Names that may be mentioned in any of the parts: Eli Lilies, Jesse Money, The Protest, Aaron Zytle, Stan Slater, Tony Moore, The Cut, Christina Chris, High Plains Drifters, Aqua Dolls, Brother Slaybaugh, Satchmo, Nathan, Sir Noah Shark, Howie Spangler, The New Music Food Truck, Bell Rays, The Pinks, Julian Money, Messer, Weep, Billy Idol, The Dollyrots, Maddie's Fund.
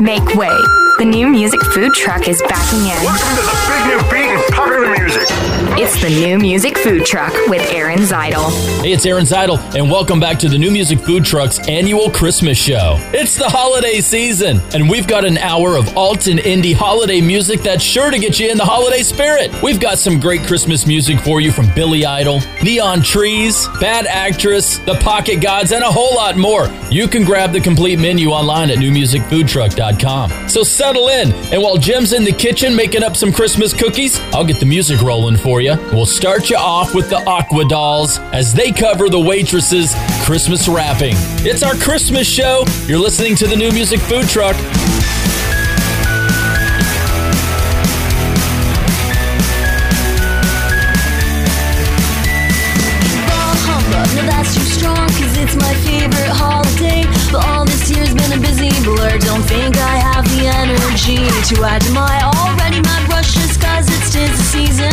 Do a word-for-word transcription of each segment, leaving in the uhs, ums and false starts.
Make way. The New Music Food Truck is backing in. Welcome to the big new beat and popular music. It's the New Music Food Truck with Aaron Zytle. Hey, it's Aaron Zytle, and welcome back to the New Music Food Truck's annual Christmas show. It's the holiday season, and we've got an hour of alt and indie holiday music that's sure to get you in the holiday spirit. We've got some great Christmas music for you from Billy Idol, Neon Trees, Bad Actress, The Pocket Gods, and a whole lot more. You can grab the complete menu online at new music food truck dot com. So settle in, and while Jim's in the kitchen making up some Christmas cookies, I'll get the music rolling for you. We'll start you off with the Aqua Dolls as they cover The Waitresses' Christmas Wrapping. It's our Christmas show. You're listening to the New Music Food Truck. To add to my already mad rushes, cause it's tis the season.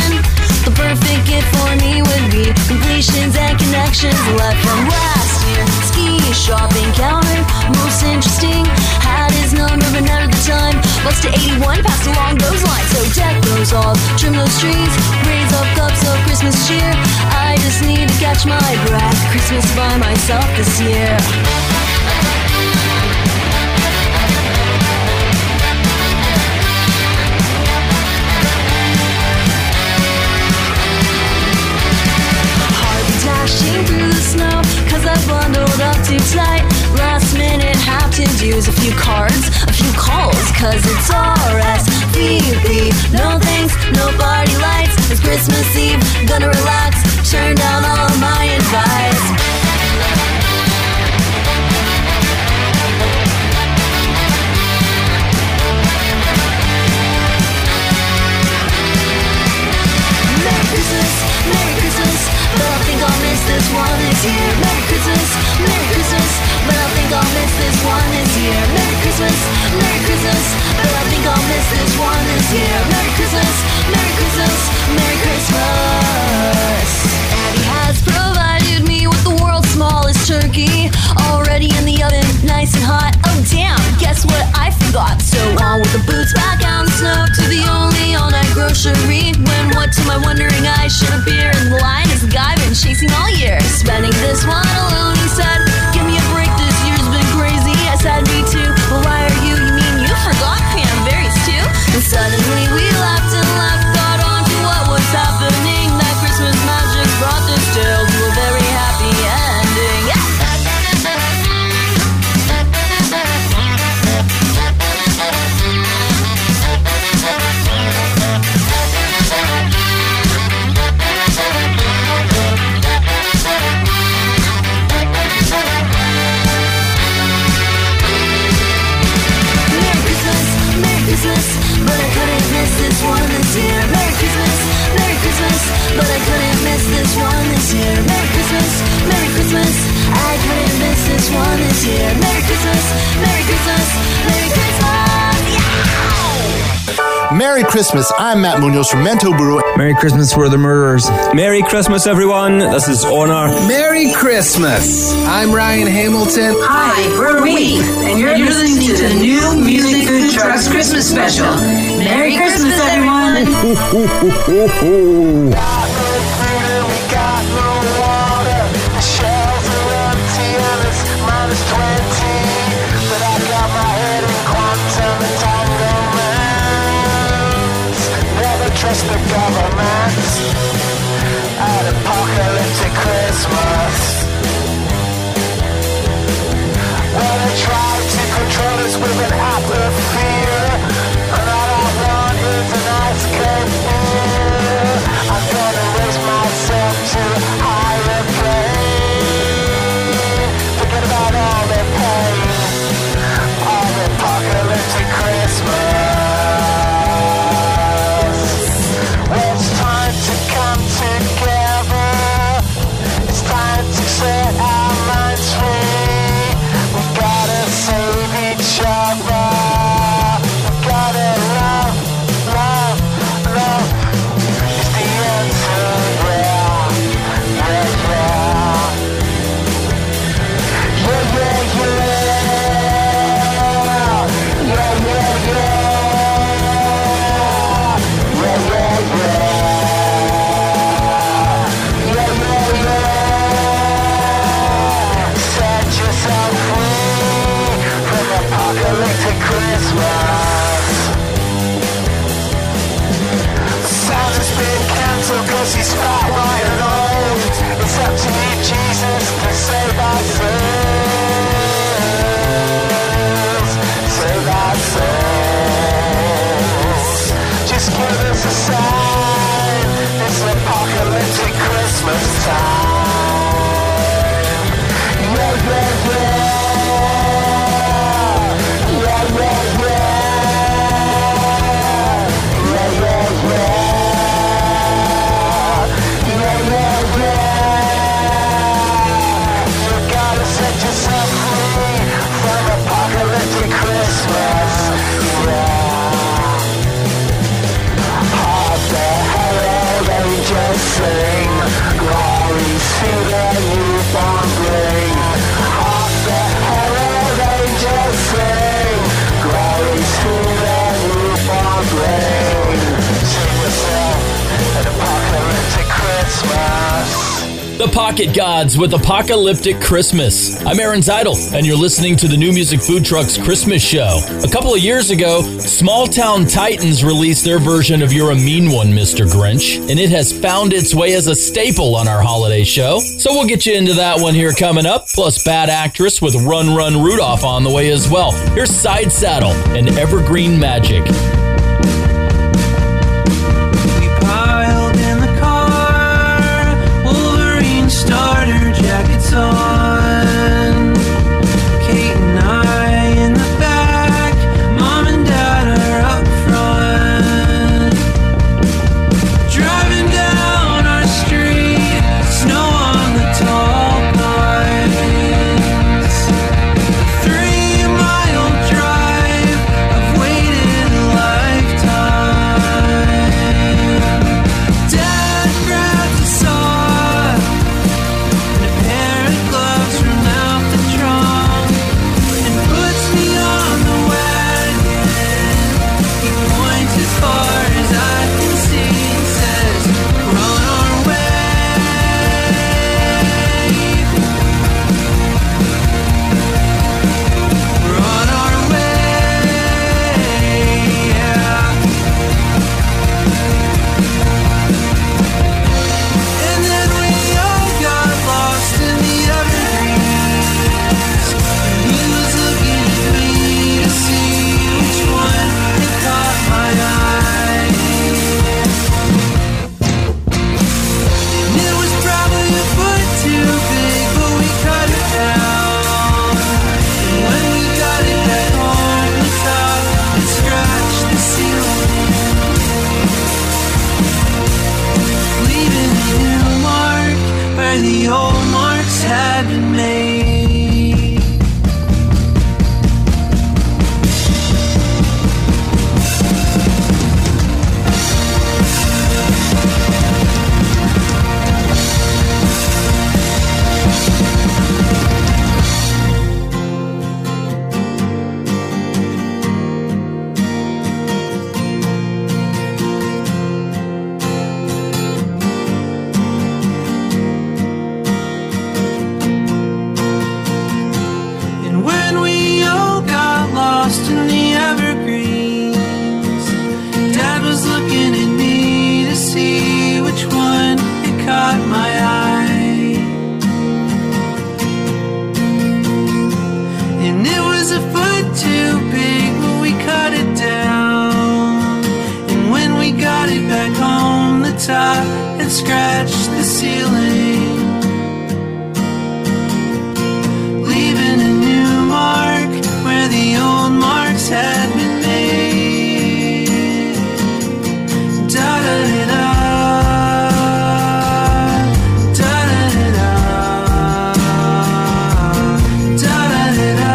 The perfect gift for me would be completions and connections left from last year. Ski shopping counter, most interesting. Had his number but not at the time. Bus to eighty-one, passed along those lines. So deck those halls, trim those trees, raise up cups of Christmas cheer. I just need to catch my breath. Christmas by myself this year. Snow, cause I bundled up too tight. Last minute have to use a few cards, a few calls, cause it's R S V P. No thanks, no party lights. It's Christmas Eve, gonna relax. Turn down all my advice. Merry Christmas, Merry Christmas, but I think I'll miss this one this year. Merry Christmas, Merry Christmas, but I think I'll miss this one this year. Merry Christmas, Merry Christmas, but I think I'll miss this one this year. Merry Christmas, Merry Christmas, Merry Christmas. Abby has provided me with the world's smallest turkey, already in the oven, nice and hot. Oh damn, guess what I forgot? So on with the boots, back out in the snow to the only all-night grocery. When what to my wondering I should appear in the line. I've been chasing all year, spending this one alone. He said, give me a break, this year's been crazy. I said, me too. Well, why are you? You mean you forgot cranberries too? And suddenly we laughed and laughed, caught on to what was happening. That Christmas magic brought this tale to a very happy ending. Yeah. But I couldn't miss this one this year. Merry Christmas, Merry Christmas, but I couldn't miss this one this year. Merry Christmas, Merry Christmas, I couldn't miss this one this year. Merry Christmas, Merry Christmas, Merry Christmas, yeah! Merry Christmas, I'm Matt Munoz from Mental Brew. Merry Christmas, we're the murderers. Merry Christmas, everyone, this is Honor. Merry Christmas, I'm Ryan Hamilton. Hi, we're Weep, and you're, you're listening, listening to the New Music Food Truck's Christmas Special. Merry Christmas, everyone! Trust the government at apocalyptic Christmas. Well, they try to control us with an app of fear, and all I want is an ice cold beer. I'm gonna raise myself to a higher plane. Forget about all their pain, all the apocalyptic Christmas. Save each other. The Pocket Gods with Apocalyptic Christmas. I'm Aaron Zytle, and you're listening to the New Music Food Truck's Christmas show. A couple of years ago, Small Town Titans released their version of You're a Mean One, Mister Grinch, and it has found its way as a staple on our holiday show. So we'll get you into that one here coming up, plus Bad Actress with Run Run Rudolph on the way as well. Here's Side Saddle and Evergreen Magic. Starter jackets on, Kate and I in the back, Mom and Dad are up front. Driving down our street, snow on the tall pines. Three mile drive, I've waited a lifetime. Dad grabbed a saw, the old marks had been made. And scratched the ceiling, leaving a new mark where the old marks had been made. Da-da-da-da, da-da-da-da, da-da-da-da, da-da-da-da.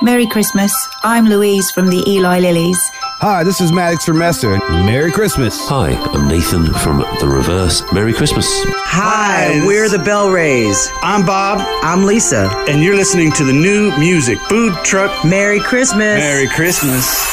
Merry Christmas. I'm Louise from the Eli Lilies. Hi, this is Maddox from Messer. Merry Christmas. Hi, I'm Nathan from The Reverse. Merry Christmas. Hi, we're the Bell Rays. I'm Bob. I'm Lisa. And you're listening to the New Music Food Truck. Merry Christmas. Merry Christmas.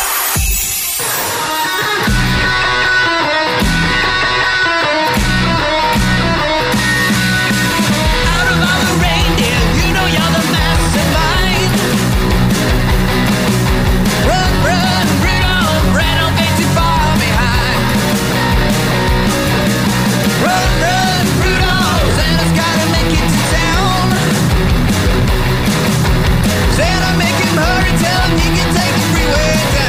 Said I make him hurry, tell him he can take the freeway.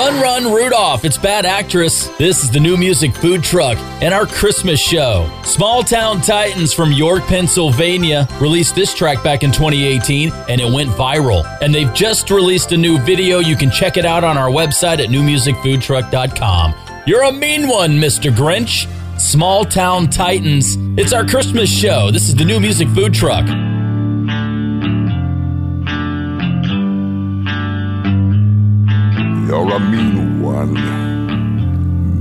Run, Run, Rudolph. It's Bad Actress. This is the New Music Food Truck and our Christmas show. Small Town Titans from York, Pennsylvania released this track back in twenty eighteen, and it went viral. And they've just released a new video. You can check it out on our website at new music food truck dot com. You're a mean one, Mister Grinch. Small Town Titans. It's our Christmas show. This is the New Music Food Truck. You're a mean one,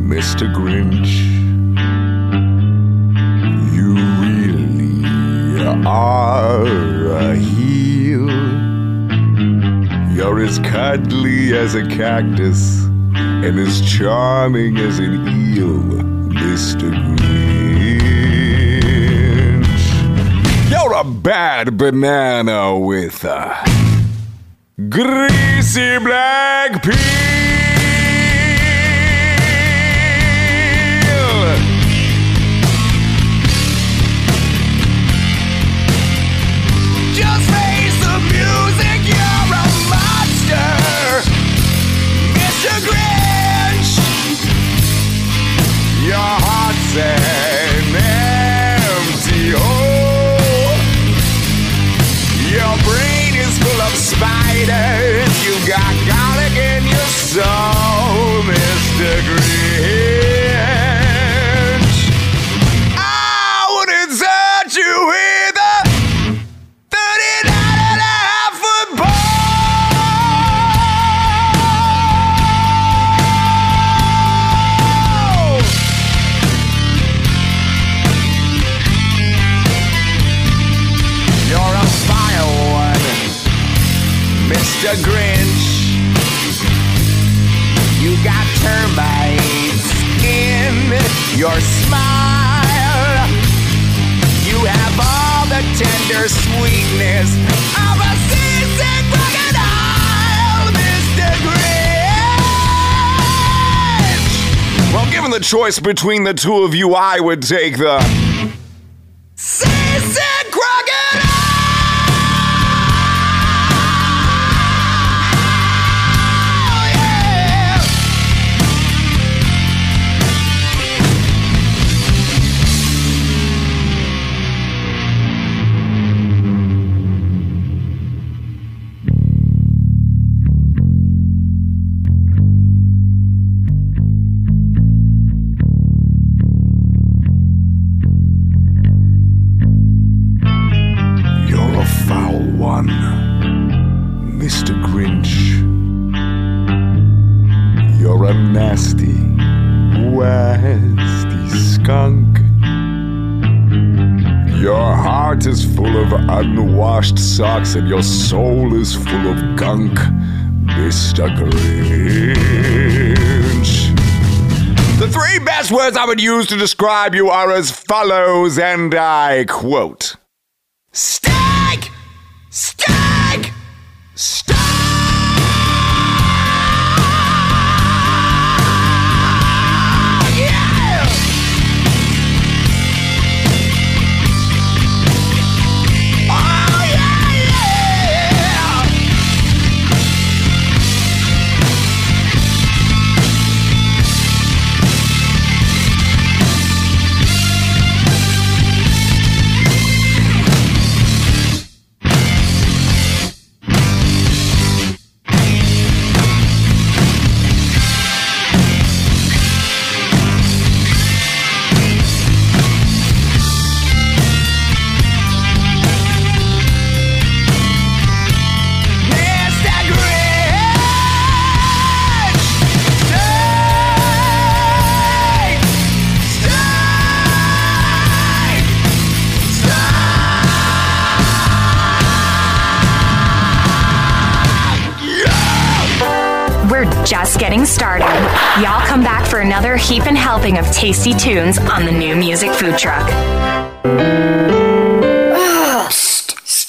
Mister Grinch. You really are a heel. You're as cuddly as a cactus and as charming as an eel, Mister Grinch. You're a bad banana with a greasy black peel. Just raise the music, you're a monster, Mister Grinch. Your heart's an empty hole. Your brain is full of spiders. You got garlic in your soul, Mister Grinch. I wouldn't hurt you with a thirty-nine and a half foot pole. You're a vile one, Mister Grinch. You got termites in your smile. You have all the tender sweetness of a seasick crocodile, Mister Grinch. Well, given the choice between the two of you, I would take the seasick crocodile. Is full of unwashed socks and your soul is full of gunk, Mister Grinch. The three best words I would use to describe you are as follows, and I quote: Stink! Stink! Stink! Just getting started. Y'all come back for another heapin' helping of tasty tunes on the New Music Food Truck. Psst,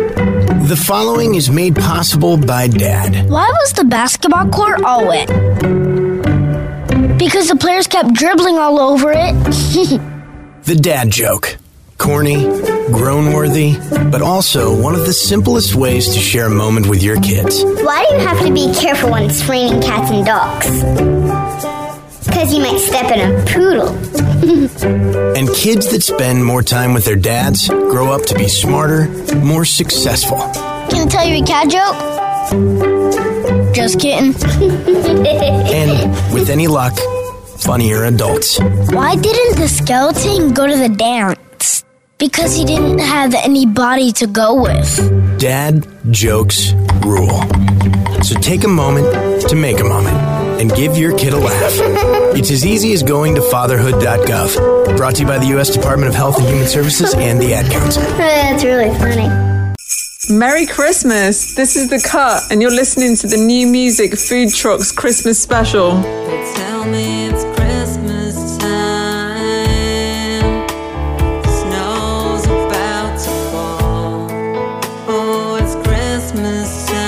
The following is made possible by Dad. Why was the basketball court all wet? Because the players kept dribbling all over it. The Dad joke. Corny, grown-worthy, but also one of the simplest ways to share a moment with your kids. Why do you have to be careful when it's raining cats and dogs? Because you might step in a poodle. And kids that spend more time with their dads grow up to be smarter, more successful. Can I tell you a cat joke? Just kidding. And with any luck, funnier adults. Why didn't the skeleton go to the dance? Because he didn't have any body to go with. Dad jokes rule. So take a moment to make a moment. And give your kid a laugh. It's as easy as going to fatherhood dot gov. Brought to you by the U S Department of Health and Human Services and the Ad Council. That's really funny. Merry Christmas. This is The Cut, and you're listening to the New Music Food Truck's Christmas special. Tell me it's Christmas time. Snow's about to fall. Oh, it's Christmas time.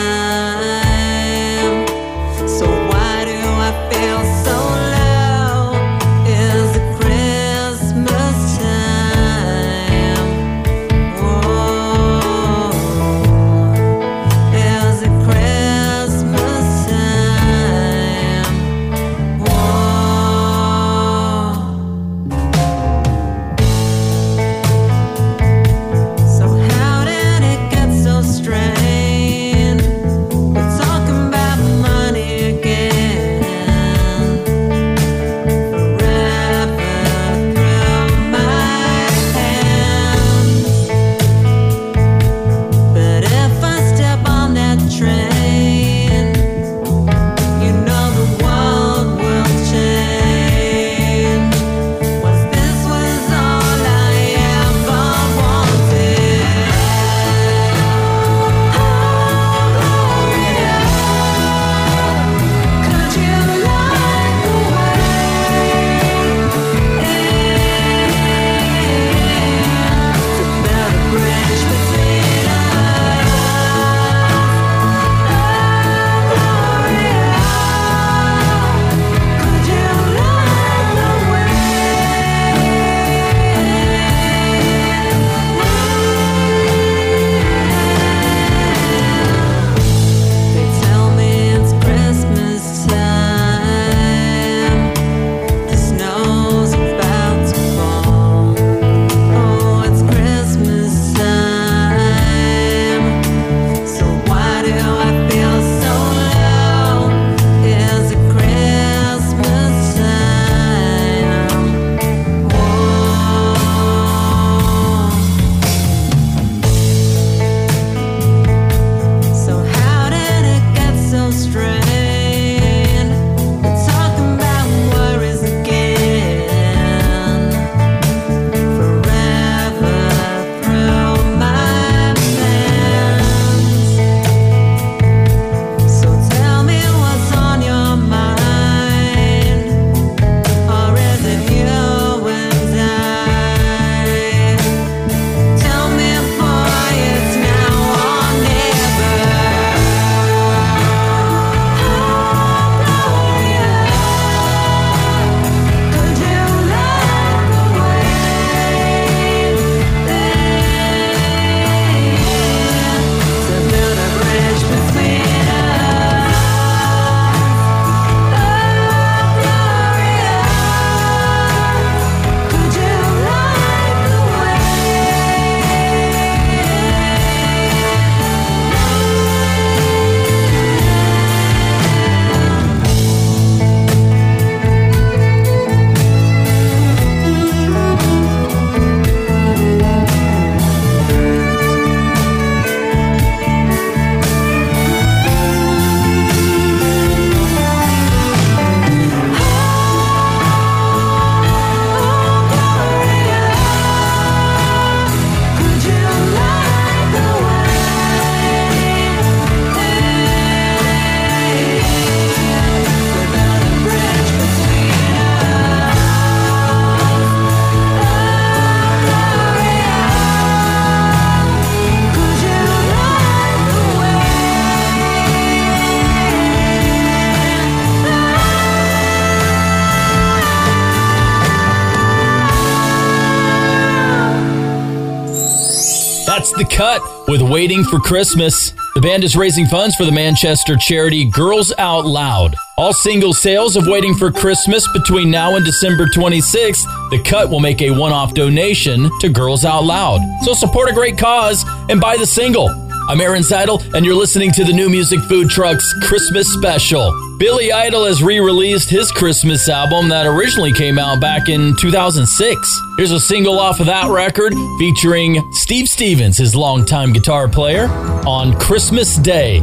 The Cut with Waiting for Christmas. The band is raising funds for the Manchester charity Girls Out Loud. All single sales of Waiting for Christmas between now and December twenty-sixth, The Cut will make a one-off donation to Girls Out Loud. So support a great cause and buy the single. I'm Aaron Zytle, and you're listening to the New Music Food Truck's Christmas Special. Billy Idol has re-released his Christmas album that originally came out back in two thousand six. Here's a single off of that record featuring Steve Stevens, his longtime guitar player, on Christmas Day.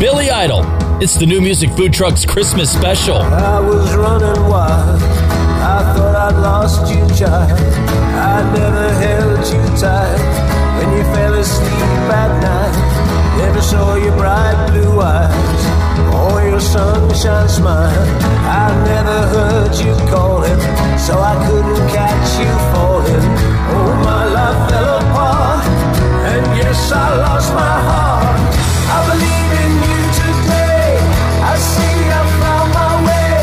Billy Idol. It's the New Music Food Truck's Christmas Special. I was running wild. I thought I'd lost you, child. I never held you tight. When you fell asleep at night, never saw your bright blue eyes. Oh, your sunshine smile. I never heard you calling, so I couldn't catch you falling. Oh, my life fell apart, and yes, I lost my heart. I believe in you today. I see I found my way.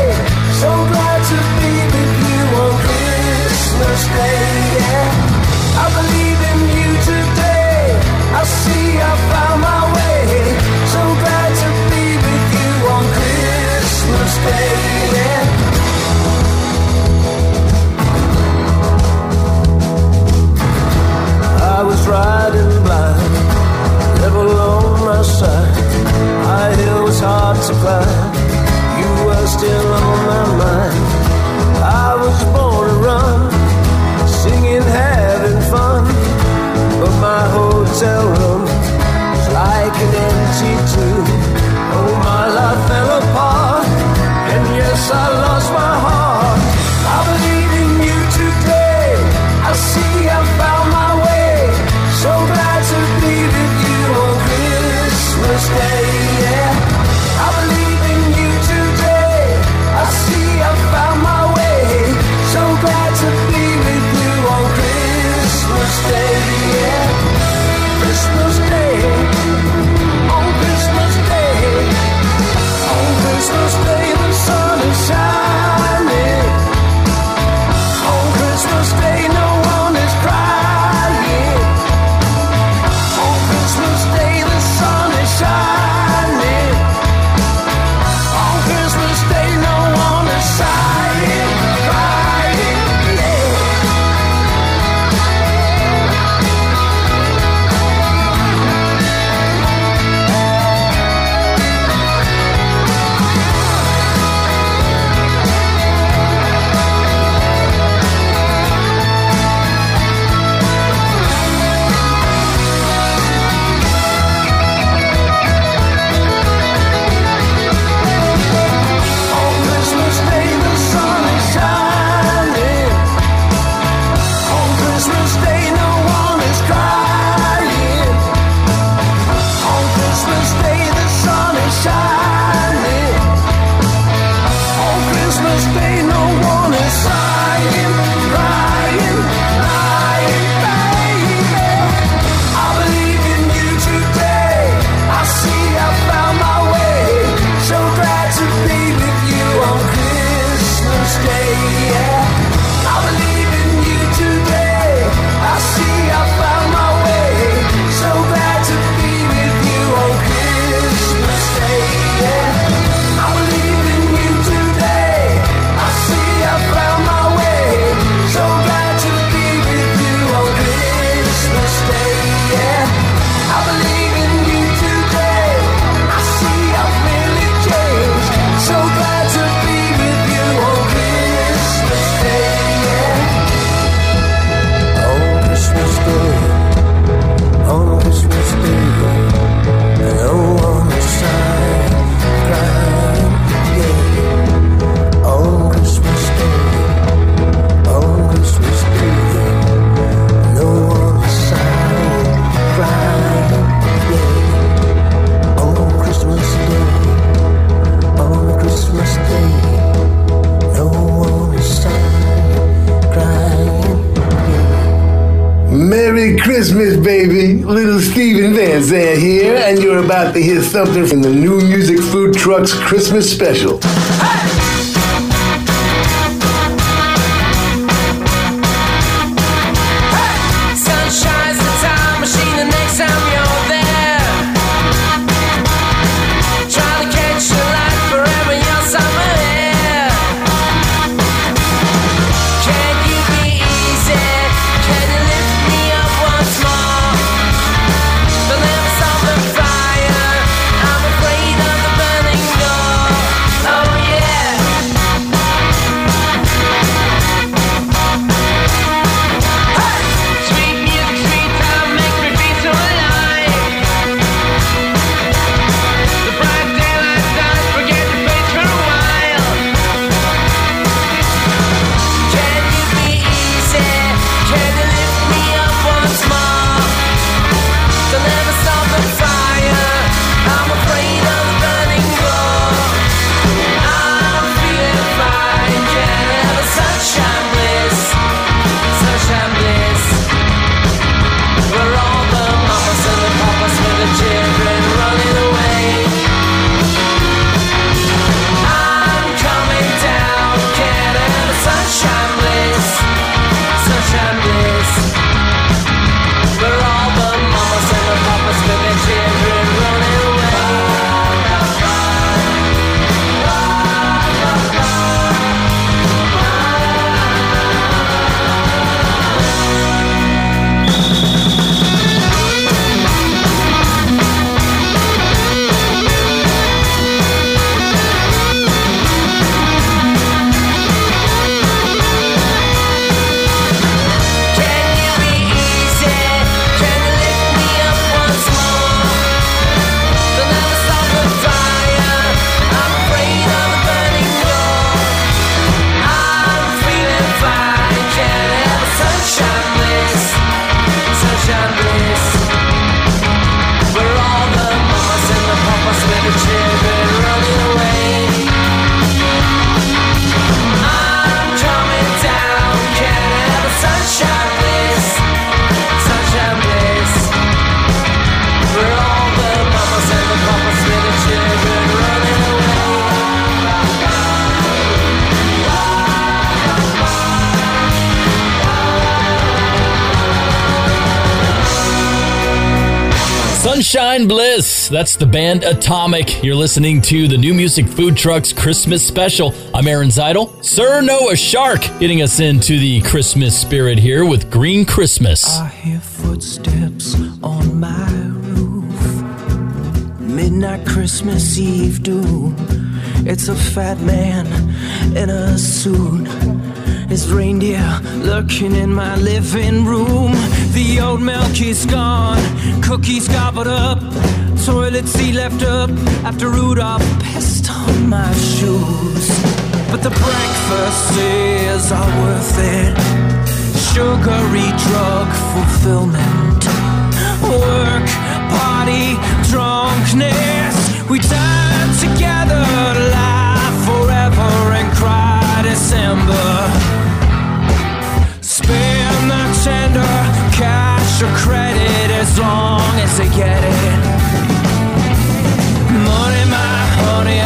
So glad to be with you on Christmas Day. Yeah. I believe in you today. I see I found my way. So glad to be Christmas Day, yeah. I was riding blind, devil on my side. I knew it was hard to climb. You were still on my mind. I was born to run, singing, having fun. But my hotel room was like an empty tomb. Oh, my life fell apart. And yes, I lost my heart. I believe in you today. I see I found my way. So glad to be with you on Christmas Day, yeah. I believe in you today. I see I found my way. So glad to be with you on Christmas Day, yeah. Christmas Day. On Christmas Day. On Christmas Day. Sun is shining. On Christmas Day, no one is crying. On Christmas Day, the sun is shining. On Christmas Day, no one is sighing, crying, to hear something from the New Music Food Truck's Christmas Special. Hey! Hey! Sun shines the time machine the next Sunshine Bliss. That's the band Atomic. You're listening to the New Music Food Truck's Christmas special. I'm Aaron Zytle. Sir Noah Shark getting us into the Christmas spirit here with Green Christmas. I hear footsteps on my roof. Midnight Christmas Eve dew. It's a fat man in a suit. His reindeer lurking in my living room. The old milk is gone, cookies gobbled up, toilet seat left up after Rudolph pissed on my shoes. But the breakfast is all worth it. Sugary drug fulfillment. Work, party, drunkenness. We died together, laughed forever and cried December. Spend the tender, cash or credit, as long as they get it. Money, my honey, I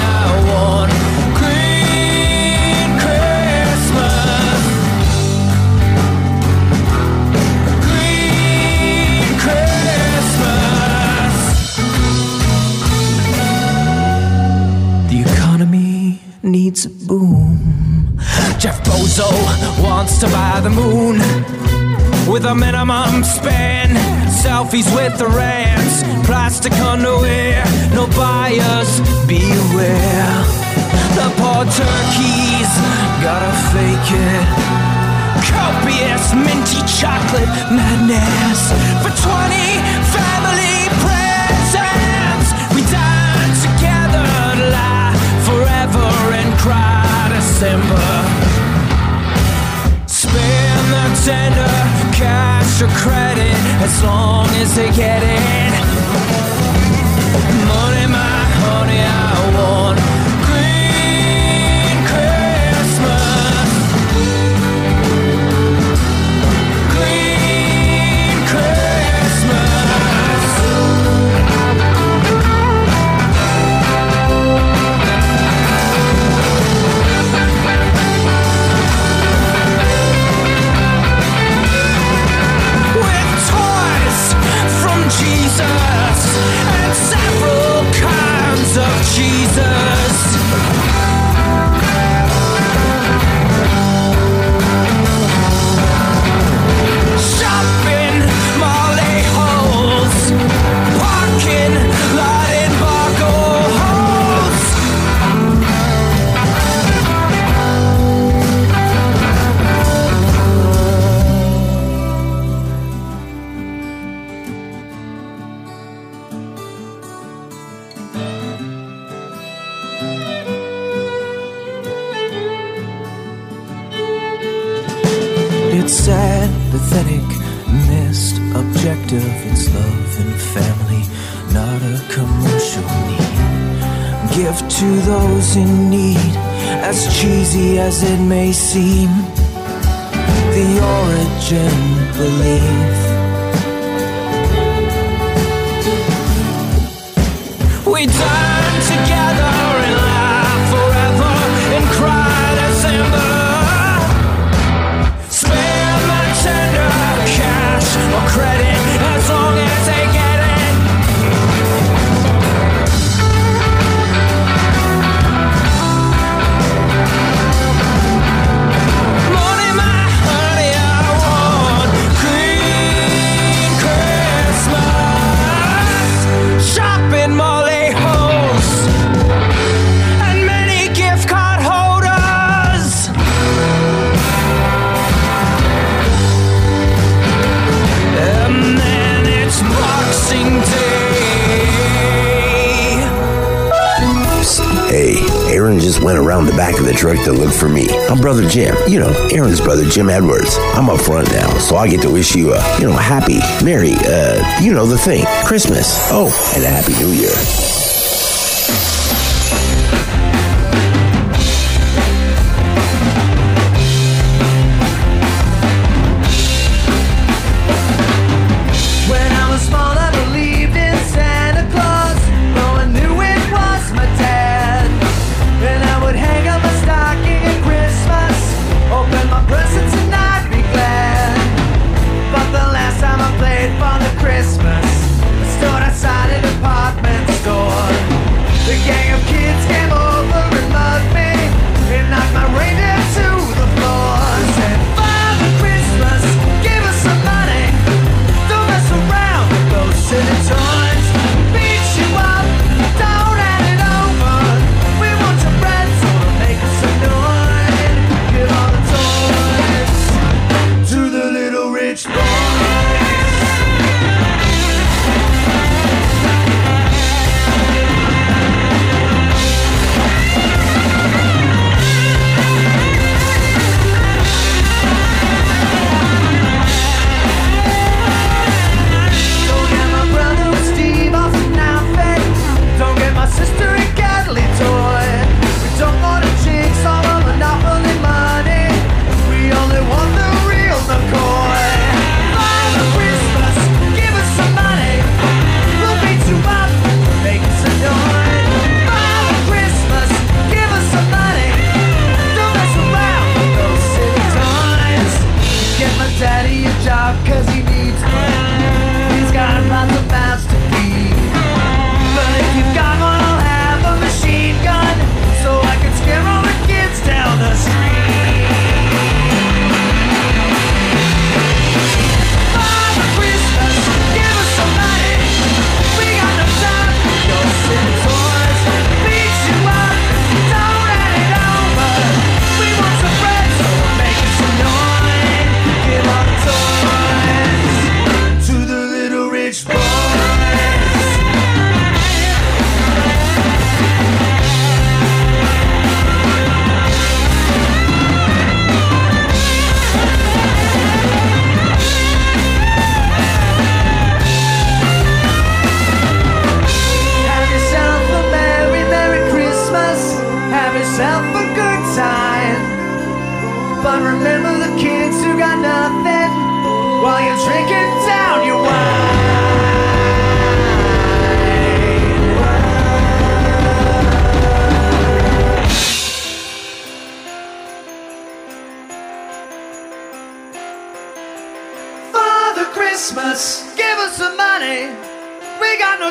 want Green Christmas. Green Christmas. The economy needs a boom. Jeff Bezos wants to buy the moon with a minimum spend. Selfies with the rants, plastic underwear, no buyers, beware. The poor turkeys gotta fake it. Copious minty chocolate madness for twenty family presents. We died together, lie forever and cry December. Spend the tender, cash or credit, as long as they get it. Money, my honey, I want Green Christmas. Green Christmas. Jesus and several kinds of Jesus. Shopping mall holes, parking lot embargo holes. Sad, pathetic, missed objective. It's love and family, not a commercial need. Give to those in need, as cheesy as it may seem. The origin belief. We died together and laughed forever and cried December. Or credit, as long as they get it. Money, my honey, I want Green Christmas. Shopping molly holes and many gift card holders. Hey, Aaron just went around the back of the truck to look for me. I'm Brother Jim. You know, Aaron's brother, Jim Edwards. I'm up front now, so I get to wish you a, you know, happy, merry, uh, you know, the thing, Christmas. Oh, and a happy new year. Christmas, I stood outside.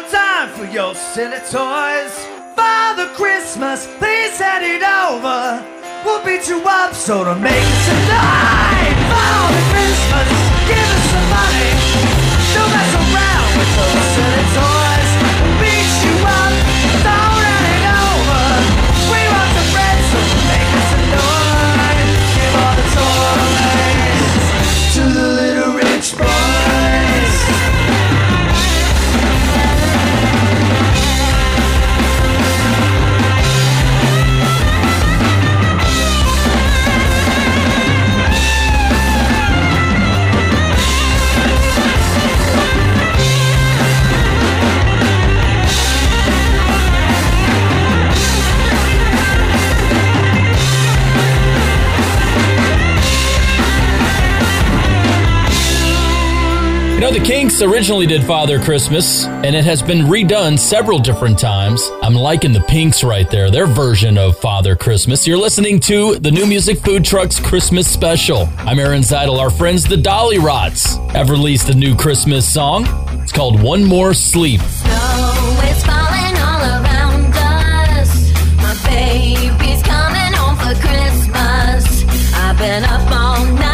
no time for your silly toys. Father Christmas, please hand it over. We'll beat you up, so to make it tonight. Father Christmas, give us some money. Don't mess around with those silly toys. We'll beat you up, so hand it over. We want some friends, so to make us annoyed. Give all the toys to the little rich boys. You know, the Kinks originally did Father Christmas, and it has been redone several different times. I'm liking the Pinks right there, their version of Father Christmas. You're listening to The New Music Food Truck's Christmas Special. I'm Aaron Zytle. Our friends, the Dolly Rots, have released a new Christmas song. It's called One More Sleep. Snow is falling all around us. My baby's coming home for Christmas. I've been up all night.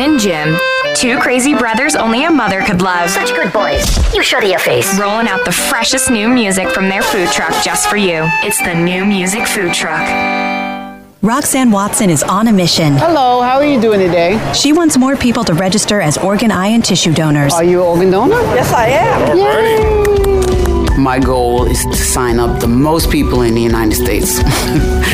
Aaron and Jim. Two crazy brothers only a mother could love. Such good boys. You show to your face. Rolling out the freshest new music from their food truck just for you. It's the New Music Food Truck. Roxanne Watson is on a mission. Hello, how are you doing today? She wants more people to register as organ, eye, and tissue donors. Are you an organ donor? Yes, I am. Yay. Yay. My goal is to sign up the most people in the United States.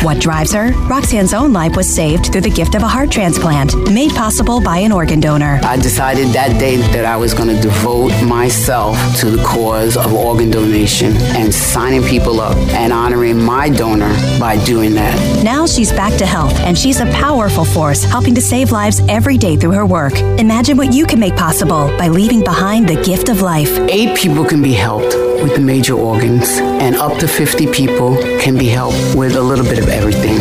What drives her? Roxanne's own life was saved through the gift of a heart transplant, made possible by an organ donor. I decided that day that I was going to devote myself to the cause of organ donation and signing people up and honoring my donor by doing that. Now she's back to health, and she's a powerful force, helping to save lives every day through her work. Imagine what you can make possible by leaving behind the gift of life. Eight people can be helped with the major organs, and up to fifty people can be helped with a little bit of everything.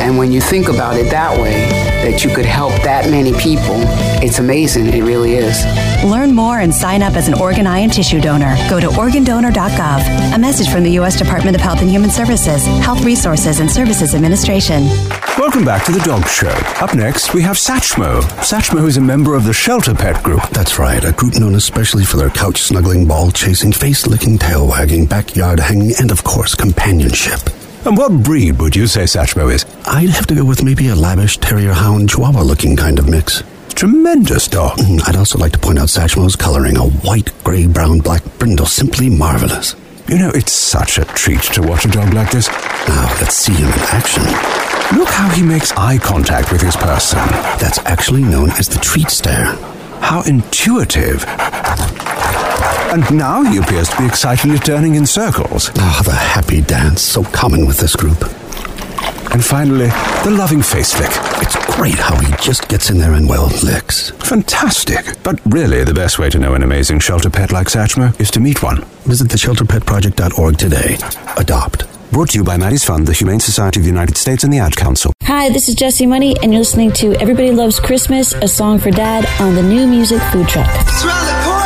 And when you think about it that way, that you could help that many people, it's amazing. It really is. Learn more and sign up as an organ, eye, and tissue donor. Go to organ donor dot gov. A message from the U S Department of Health and Human Services, Health Resources and Services Administration. Welcome back to The Dog Show. Up next, we have Satchmo. Satchmo is a member of the Shelter Pet Group. That's right, a group known especially for their couch-snuggling, ball-chasing, face-licking, tail-wagging, backyard-hanging, and, of course, companionship. And what breed would you say Satchmo is? I'd have to go with maybe a lavish terrier hound chihuahua-looking kind of mix. Tremendous dog. I'd also like to point out Satchmo's coloring, a white, grey, brown, black brindle, simply marvelous. You know, it's such a treat to watch a dog like this. Now, let's see him in action. Look how he makes eye contact with his person. That's actually known as the treat stare. How intuitive. And now he appears to be excitedly turning in circles. Ah, oh, the happy dance, so common with this group. And finally, the loving face lick. It's great how he just gets in there and, well, licks. Fantastic. But really, the best way to know an amazing shelter pet like Satchmo is to meet one. Visit the shelter pet project dot org today. Adopt. Brought to you by Maddie's Fund, the Humane Society of the United States, and the Ad Council. Hi, this is Jesse Money, and you're listening to Everybody Loves Christmas, a song for Dad, on the New Music Food Truck. It's around the corner.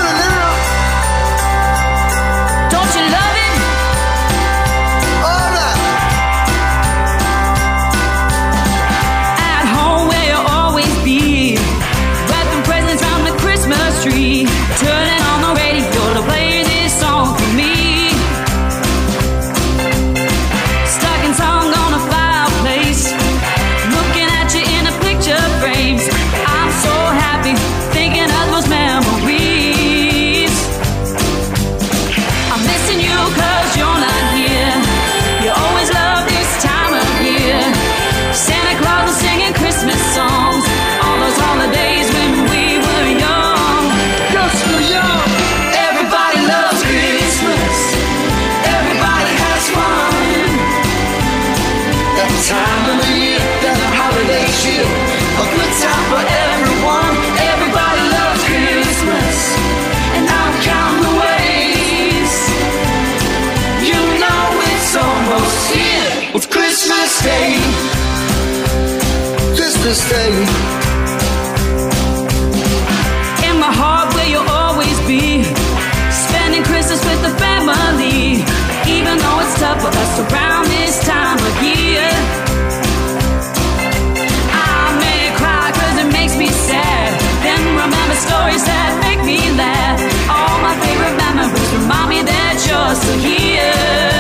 Day, Christmas Day. In my heart where you'll always be, spending Christmas with the family, even though it's tough for us around this time of year. I may cry cause it makes me sad, then remember stories that make me laugh. All my favorite memories remind me that you're still here.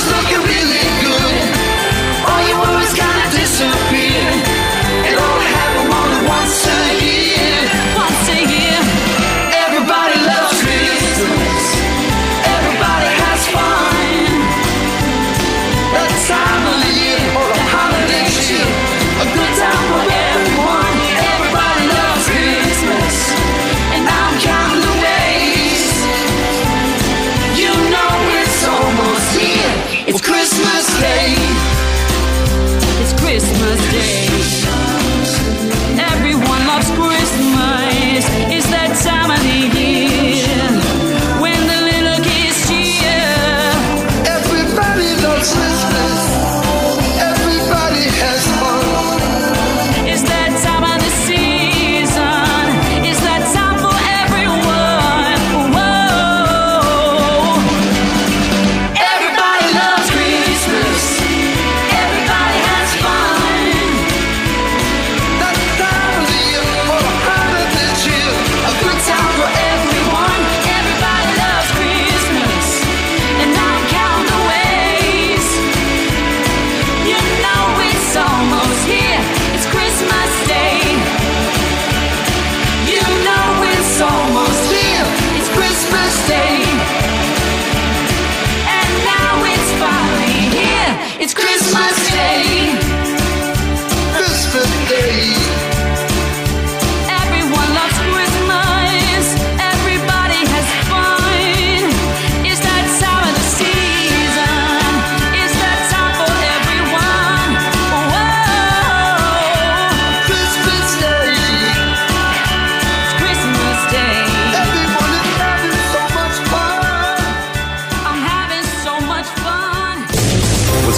Looking really good. All your worries kinda disappear. It only happens only once a year. Once a year. Everybody loves Christmas.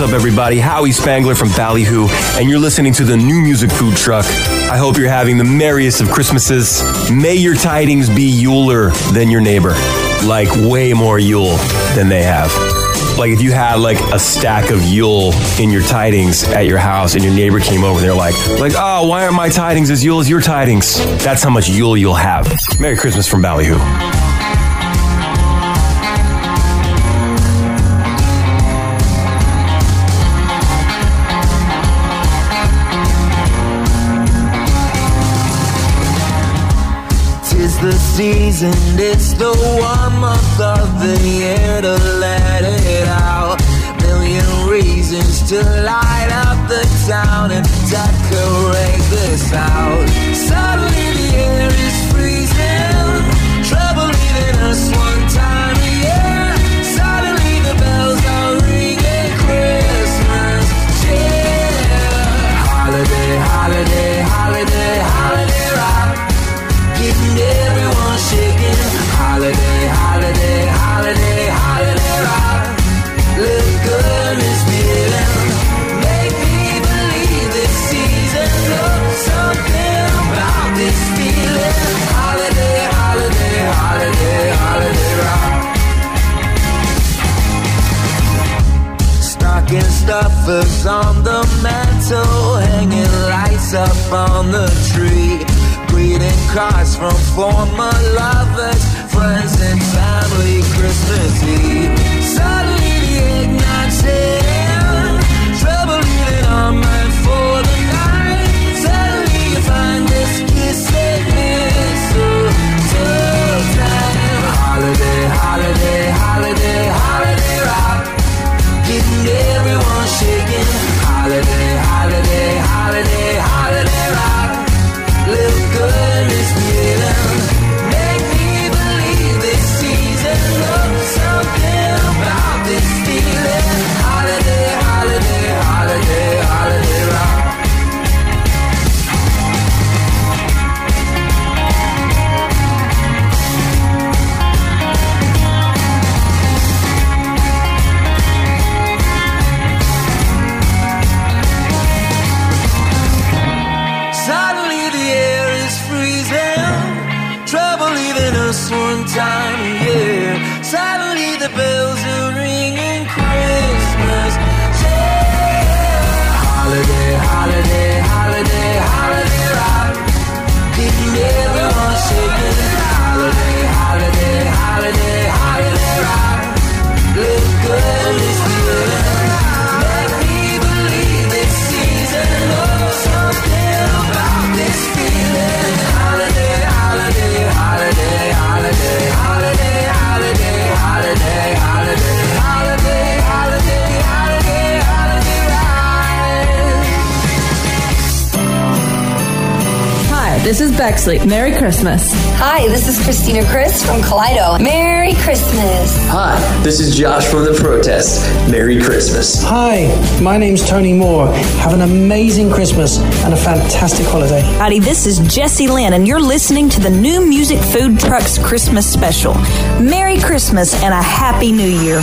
up, everybody? Howie Spangler from Ballyhoo, and you're listening to The New Music Food Truck. I hope you're having the merriest of Christmases. May your tidings be Euler than your neighbor. Like, way more Yule than they have. Like, if you had, like, a stack of Yule in your tidings at your house and your neighbor came over and they're like, like, oh, why aren't my tidings as Yule as your tidings? That's how much Yule you'll have. Merry Christmas from Ballyhoo. The season, it's the one month of the year to let it out. Million reasons to light up the town and decorate this house. Suddenly the air is freezing, trouble leaving us one time a year. Suddenly the bells are ringing, Christmas cheer. Holiday, holiday, holiday, holiday rock. Getting everyone shaking. Holiday, holiday, holiday, holiday rock. Little girl is feeling. Make me believe this season. Love something about this feeling. Holiday, holiday, holiday, holiday rock. Stocking stuffers on the mantle, hanging lights up on the tree. Reading cards from former lovers, friends and family, Christmas Eve. Suddenly the ignites in, trouble leaving our mind for the night. Suddenly you find this kiss and mistletoe time. Holiday, holiday, holiday, holiday rock. Getting everyone shaking. Holiday, holiday, holiday, holiday rock. Little girl is feeling. Make me believe this season. Love something about this feeling. Holiday, holiday, holiday, holiday rock. One time a year, suddenly the bells are ringing Christmas. Yeah. Holiday, holiday, holiday, holiday rock. Keeping everyone shaking. Holiday, holiday, holiday, holiday rock. Little girl is feeling. Make me believe this season. Oh, something about this feeling. Holiday, holiday, holiday. Holiday, holiday, holiday, holiday, holiday, holiday, holiday, holiday, holiday ride. Hi, this is Bexley. Merry Christmas. Hi, this is Christina Chris from Kaleido. Merry Christmas. Hi, this is Josh from The Protest. Merry Christmas. Hi, my name's Tony Moore. Have an amazing Christmas and a fantastic holiday. Howdy, this is Jessie Lynn, and you're listening to the New Music Food Truck's Christmas special. Merry Christmas and a Happy New Year.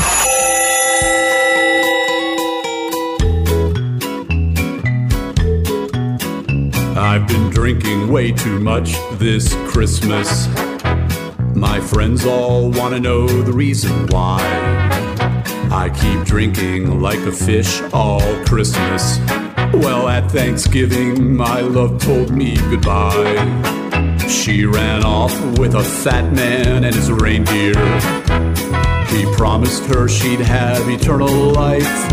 I've been drinking way too much this Christmas. My friends all want to know the reason why. I keep drinking like a fish all Christmas. Well, at Thanksgiving, my love told me goodbye. She ran off with a fat man and his reindeer. He promised her she'd have eternal life,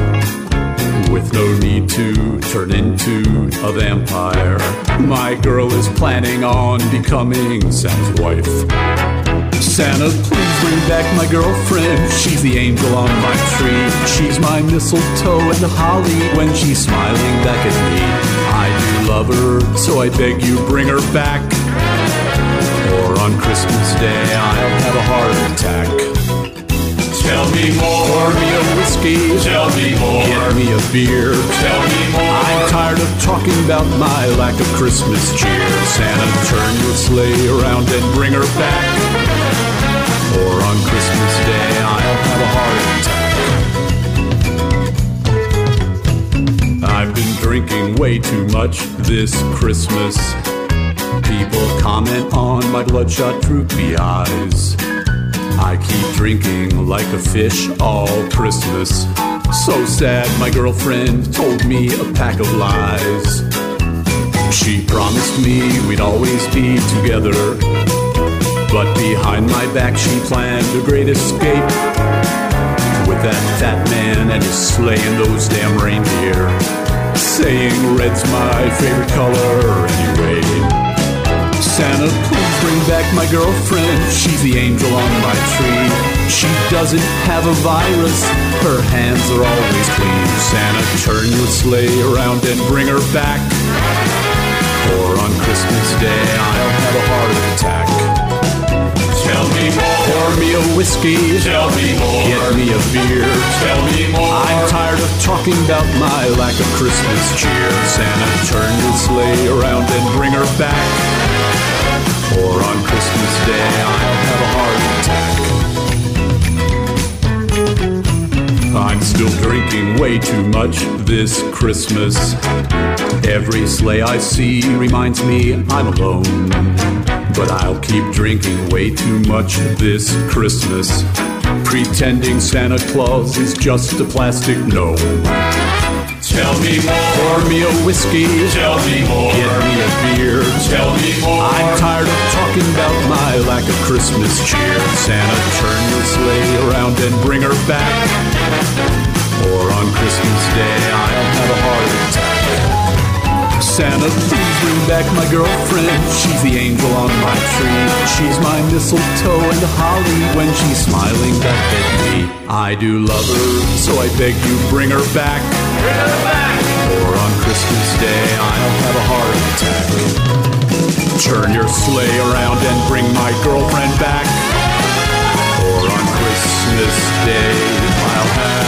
with no need to turn into a vampire. My girl is planning on becoming Santa's wife. Santa, please bring back my girlfriend. She's the angel on my tree. She's my mistletoe and holly when she's smiling back at me. I do love her, so I beg you bring her back, or on Christmas Day I'll have a heart attack. Tell me more. Pour me a whiskey. Tell me more. Get me a beer. Tell me more. I'm tired of talking about my lack of Christmas cheer. Santa, turn your sleigh around and bring her back, or on Christmas Day I'll have a heart attack. way too much this Christmas. People comment on my bloodshot, droopy eyes. I keep drinking like a fish all Christmas. So sad, my girlfriend told me a pack of lies. She promised me we'd always be together, but behind my back she planned a great escape with that fat man and his sleigh and those damn reindeer, saying red's my favorite color anyway. Santa, please bring back my girlfriend, she's the angel on my tree. She doesn't have a virus, her hands are always clean. Santa, turn your sleigh around and bring her back, or on Christmas Day I'll have a heart attack. Tell me more. Pour me a whiskey. Tell me more. Get me a beer. Tell me more. I'm tired of talking about my lack of Christmas cheer. Santa, turn your sleigh around and bring her back, or on Christmas Day I'll have a heart attack. I'm still drinking way too much this Christmas. Every sleigh I see reminds me I'm alone, but I'll keep drinking way too much this Christmas, pretending Santa Claus is just a plastic gnome. Tell me more. Pour me a whiskey. Tell me more. Get me a beer. Tell me more. I'm tired of talking about my lack of Christmas cheer. Santa, turn your sleigh around and bring her back, or on Christmas Day I'll have a heart attack. Santa, please bring back my girlfriend, she's the angel on my tree. She's my mistletoe and holly, when she's smiling back at me I do love her, so I beg you bring her back, bring her back, or on Christmas Day I'll have a heart attack. Turn your sleigh around and bring my girlfriend back, or on Christmas Day I'll have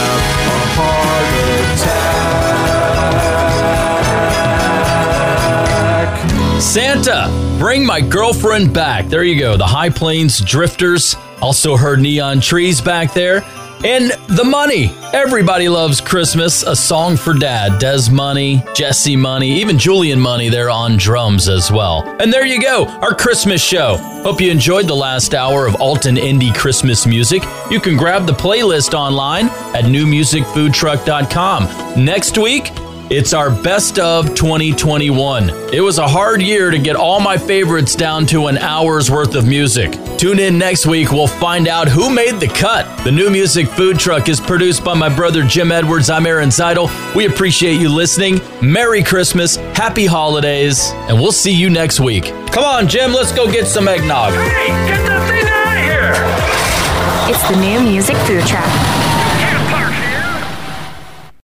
Santa, bring my girlfriend back. There you go. The High Plains Drifters. Also heard Neon Trees back there. And The Money. Everybody Loves Christmas. A Song for Dad. Des Money, Jesse Money, even Julian Money there on drums as well. And there you go, our Christmas show. Hope you enjoyed the last hour of alt and indie Christmas music. You can grab the playlist online at new music food truck dot com. Next week, it's our best of twenty twenty-one. It was a hard year to get all my favorites down to an hour's worth of music. Tune in next week. We'll find out who made the cut. The New Music Food Truck is produced by my brother Jim Edwards. I'm Aaron Zytle. We appreciate you listening. Merry Christmas. Happy holidays. And we'll see you next week. Come on, Jim. Let's go get some eggnog. Hey, get that thing out of here. It's the New Music Food Truck.